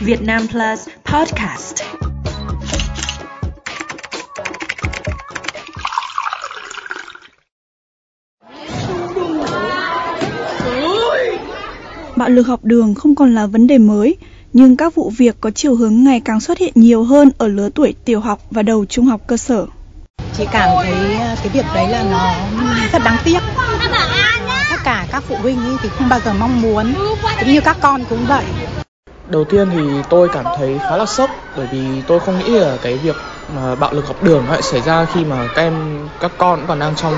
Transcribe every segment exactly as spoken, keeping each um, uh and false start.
Việt Nam Plus Podcast. Bạo lực học đường không còn là vấn đề mới, nhưng các vụ việc có chiều hướng ngày càng xuất hiện nhiều hơn ở lứa tuổi tiểu học và đầu trung học cơ sở. Chị cảm thấy cái việc đấy là nó rất đáng tiếc. Tất cả các phụ huynh thì không bao giờ mong muốn, cũng như các con cũng vậy. Đầu tiên thì tôi cảm thấy khá là sốc, bởi vì tôi không nghĩ là cái việc mà bạo lực học đường lại xảy ra khi mà các em, các con còn đang trong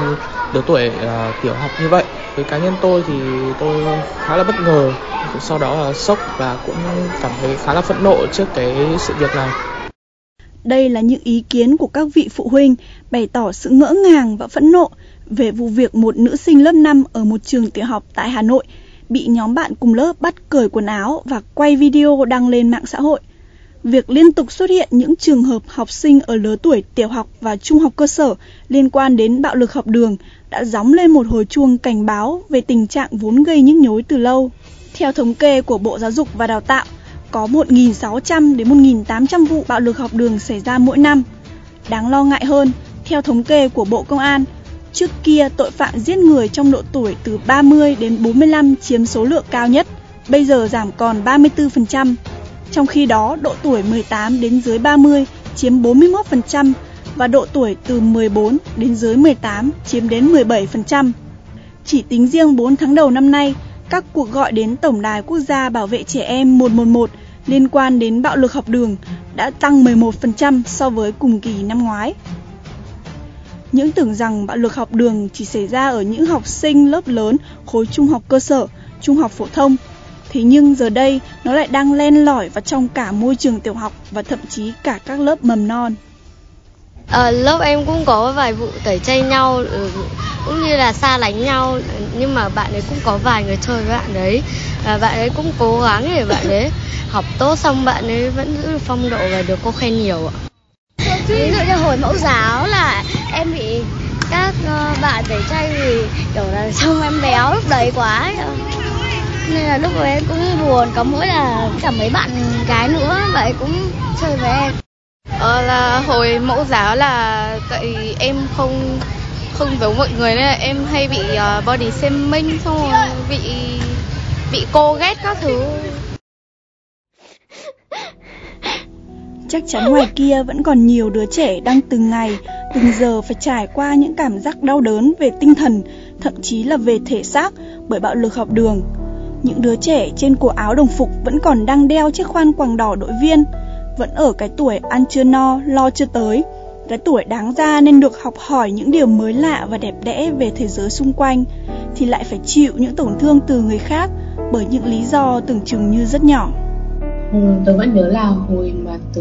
lứa tuổi uh, tiểu học như vậy. Với cá nhân tôi thì tôi khá là bất ngờ, sau đó là sốc và cũng cảm thấy khá là phẫn nộ trước cái sự việc này. Đây là những ý kiến của các vị phụ huynh bày tỏ sự ngỡ ngàng và phẫn nộ về vụ việc một nữ sinh lớp năm ở một trường tiểu học tại Hà Nội bị nhóm bạn cùng lớp bắt cởi quần áo và quay video đăng lên mạng xã hội. Việc liên tục xuất hiện những trường hợp học sinh ở lứa tuổi tiểu học và trung học cơ sở liên quan đến bạo lực học đường đã gióng lên một hồi chuông cảnh báo về tình trạng vốn gây nhức nhối từ lâu. Theo thống kê của Bộ Giáo dục và Đào tạo, có một nghìn sáu trăm đến một nghìn tám trăm vụ bạo lực học đường xảy ra mỗi năm. Đáng lo ngại hơn, theo thống kê của Bộ Công an, trước kia tội phạm giết người trong độ tuổi từ ba mươi đến bốn mươi lăm chiếm số lượng cao nhất, bây giờ giảm còn ba mươi tư phần trăm. Trong khi đó, độ tuổi mười tám đến dưới ba mươi chiếm bốn mươi mốt phần trăm và độ tuổi từ mười bốn đến dưới mười tám chiếm đến mười bảy phần trăm. Chỉ tính riêng bốn tháng đầu năm nay, các cuộc gọi đến Tổng đài Quốc gia Bảo vệ Trẻ Em một một một liên quan đến bạo lực học đường đã tăng mười một phần trăm so với cùng kỳ năm ngoái. Những tưởng rằng bạo lực học đường chỉ xảy ra ở những học sinh lớp lớn khối trung học cơ sở, trung học phổ thông. Thế nhưng giờ đây, nó lại đang len lỏi vào trong cả môi trường tiểu học và thậm chí cả các lớp mầm non. À, lớp em cũng có vài vụ tẩy chay nhau, cũng như là xa lánh nhau, nhưng mà bạn ấy cũng có vài người chơi với bạn đấy. Và bạn ấy cũng cố gắng để bạn ấy học tốt, xong bạn ấy vẫn giữ phong độ và được cô khen nhiều ạ. Ví dụ như hồi mẫu giáo là em bị các bạn tẩy chay vì kiểu là trông em béo lúc đấy quá ấy. Nên là lúc ấy em cũng buồn, có mỗi là cả mấy bạn gái nữa vậy cũng chơi với em. Ờ, là hồi mẫu giáo là tại em không không giống mọi người nên là em hay bị uh, body shaming, xong rồi bị bị cô ghét các thứ. Chắc chắn ngoài kia vẫn còn nhiều đứa trẻ đang từng ngày, từng giờ phải trải qua những cảm giác đau đớn về tinh thần, thậm chí là về thể xác bởi bạo lực học đường. Những đứa trẻ trên cổ áo đồng phục vẫn còn đang đeo chiếc khoan quàng đỏ đội viên, vẫn ở cái tuổi ăn chưa no, lo chưa tới, cái tuổi đáng ra nên được học hỏi những điều mới lạ và đẹp đẽ về thế giới xung quanh, thì lại phải chịu những tổn thương từ người khác bởi những lý do tưởng chừng như rất nhỏ. Ừ, tớ vẫn nhớ là hồi mà tớ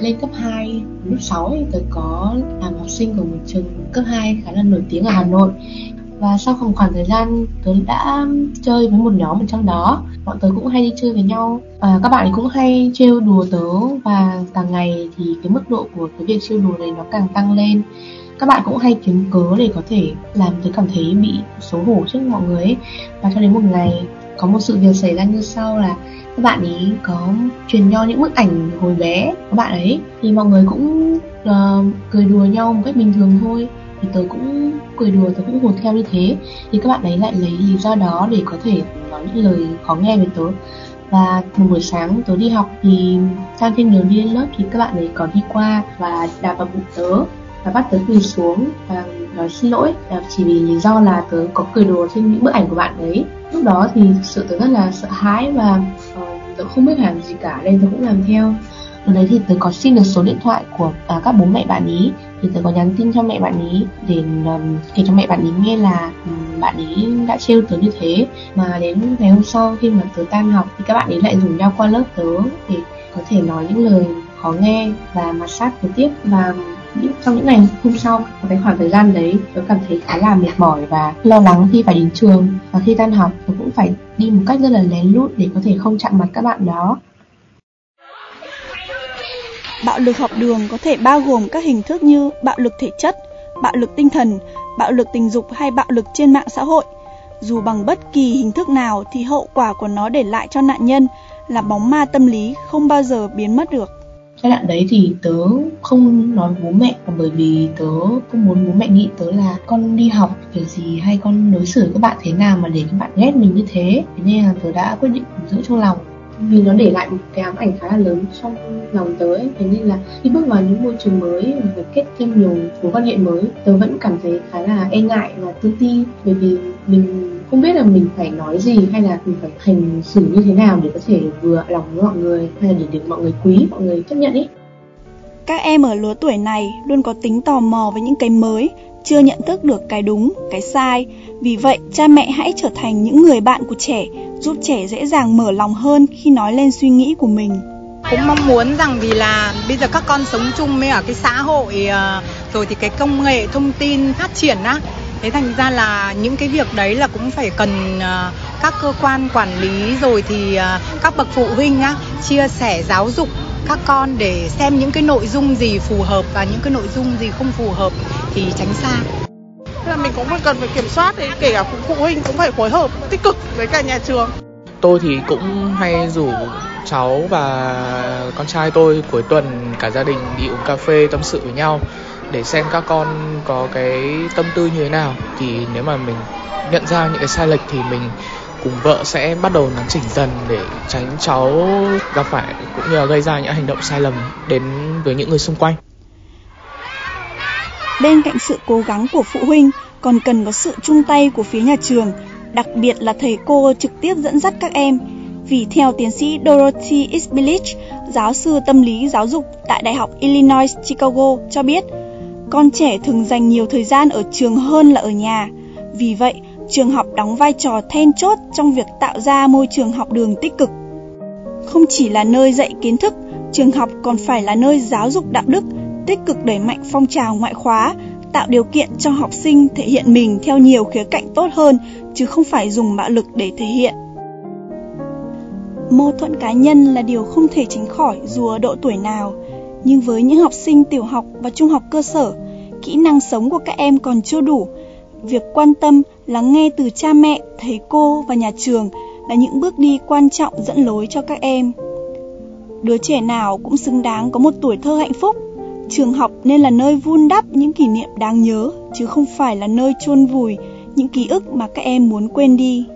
lên cấp hai, lúc sáu ấy, tớ có làm học sinh của một trường cấp hai khá là nổi tiếng ở Hà Nội. Và sau khoảng, khoảng thời gian tớ đã chơi với một nhóm ở trong đó. Bọn tớ cũng hay đi chơi với nhau và các bạn ấy cũng hay trêu đùa tớ. Và càng ngày thì cái mức độ của cái việc trêu đùa này nó càng tăng lên. Các bạn cũng hay kiếm cớ để có thể làm tớ cảm thấy bị xấu hổ trước mọi người ấy. Và cho đến một ngày có một sự việc xảy ra như sau là các bạn ấy có truyền nhau những bức ảnh hồi bé các bạn ấy. Thì mọi người cũng uh, cười đùa nhau một cách bình thường thôi. Thì tớ cũng cười đùa, tớ cũng hùa theo như thế. Thì các bạn ấy lại lấy lý do đó để có thể nói những lời khó nghe với tớ. Và một buổi sáng tớ đi học thì sang trên đường đi lên lớp thì các bạn ấy có đi qua và đạp vào bụng tớ và bắt tớ quỳ xuống và nói xin lỗi là chỉ vì lý do là tớ có cười đùa trên những bức ảnh của bạn ấy. Lúc đó thì thực sự tớ rất là sợ hãi và uh, tớ không biết làm gì cả nên tớ cũng làm theo. Từ đấy thì tớ có xin được số điện thoại của à, các bố mẹ bạn ý. Thì tớ có nhắn tin cho mẹ bạn ý để um, kể cho mẹ bạn ý nghe là um, bạn ý đã trêu tớ như thế. Mà đến ngày hôm sau khi mà tớ tan học thì các bạn ý lại rủ nhau qua lớp tớ để có thể nói những lời khó nghe và mặt sát tớ tiếp. Và trong những ngày hôm sau, cái khoảng thời gian đấy tớ cảm thấy khá là mệt mỏi và lo lắng khi phải đến trường. Và khi tan học tớ cũng phải đi một cách rất là lén lút để có thể không chạm mặt các bạn đó. Bạo lực học đường có thể bao gồm các hình thức như bạo lực thể chất, bạo lực tinh thần, bạo lực tình dục hay bạo lực trên mạng xã hội. Dù bằng bất kỳ hình thức nào thì hậu quả của nó để lại cho nạn nhân là bóng ma tâm lý không bao giờ biến mất được. Cái đoạn đấy thì tớ không nói bố mẹ, bởi vì tớ không muốn bố mẹ nghĩ tớ là con đi học kiểu gì hay con đối xử các bạn thế nào mà để các bạn ghét mình như thế. Thế nên là tớ đã quyết định giữ trong lòng. Vì nó để lại một cái ám ảnh khá là lớn trong lòng tớ ấy. Thế nên là khi bước vào những môi trường mới và kết thêm nhiều mối quan hệ mới, tớ vẫn cảm thấy khá là e ngại và tự ti. Bởi vì mình không biết là mình phải nói gì hay là mình phải hành xử như thế nào để có thể vừa lòng với mọi người hay là để được mọi người quý, mọi người chấp nhận ấy. Các em ở lứa tuổi này luôn có tính tò mò với những cái mới, chưa nhận thức được cái đúng, cái sai. Vì vậy, cha mẹ hãy trở thành những người bạn của trẻ, giúp trẻ dễ dàng mở lòng hơn khi nói lên suy nghĩ của mình. Cũng mong muốn rằng vì là bây giờ các con sống chung với ở cái xã hội rồi thì cái công nghệ thông tin phát triển á, thế thành ra là những cái việc đấy là cũng phải cần các cơ quan quản lý rồi thì các bậc phụ huynh á chia sẻ giáo dục các con để xem những cái nội dung gì phù hợp và những cái nội dung gì không phù hợp thì tránh xa. Là mình cũng cần phải kiểm soát đấy, kể cả phụ huynh cũng phải phối hợp tích cực với cả nhà trường. Tôi thì cũng hay rủ cháu và con trai tôi cuối tuần cả gia đình đi uống cà phê tâm sự với nhau để xem các con có cái tâm tư như thế nào. Thì nếu mà mình nhận ra những cái sai lệch thì mình cùng vợ sẽ bắt đầu nắn chỉnh dần để tránh cháu gặp phải cũng như là gây ra những hành động sai lầm đến với những người xung quanh. Bên cạnh sự cố gắng của phụ huynh còn cần có sự chung tay của phía nhà trường, đặc biệt là thầy cô trực tiếp dẫn dắt các em. Vì theo tiến sĩ Dorothy Ispilich, giáo sư tâm lý giáo dục tại Đại học Illinois Chicago cho biết, con trẻ thường dành nhiều thời gian ở trường hơn là ở nhà. Vì vậy, trường học đóng vai trò then chốt trong việc tạo ra môi trường học đường tích cực. Không chỉ là nơi dạy kiến thức, trường học còn phải là nơi giáo dục đạo đức, tích cực đẩy mạnh phong trào ngoại khóa, tạo điều kiện cho học sinh thể hiện mình theo nhiều khía cạnh tốt hơn, chứ không phải dùng bạo lực để thể hiện. Mâu thuẫn cá nhân là điều không thể tránh khỏi dù ở độ tuổi nào, nhưng với những học sinh tiểu học và trung học cơ sở, kỹ năng sống của các em còn chưa đủ. Việc quan tâm, lắng nghe từ cha mẹ, thầy cô và nhà trường là những bước đi quan trọng dẫn lối cho các em. Đứa trẻ nào cũng xứng đáng có một tuổi thơ hạnh phúc. Trường học nên là nơi vun đắp những kỷ niệm đáng nhớ, chứ không phải là nơi chôn vùi những ký ức mà các em muốn quên đi.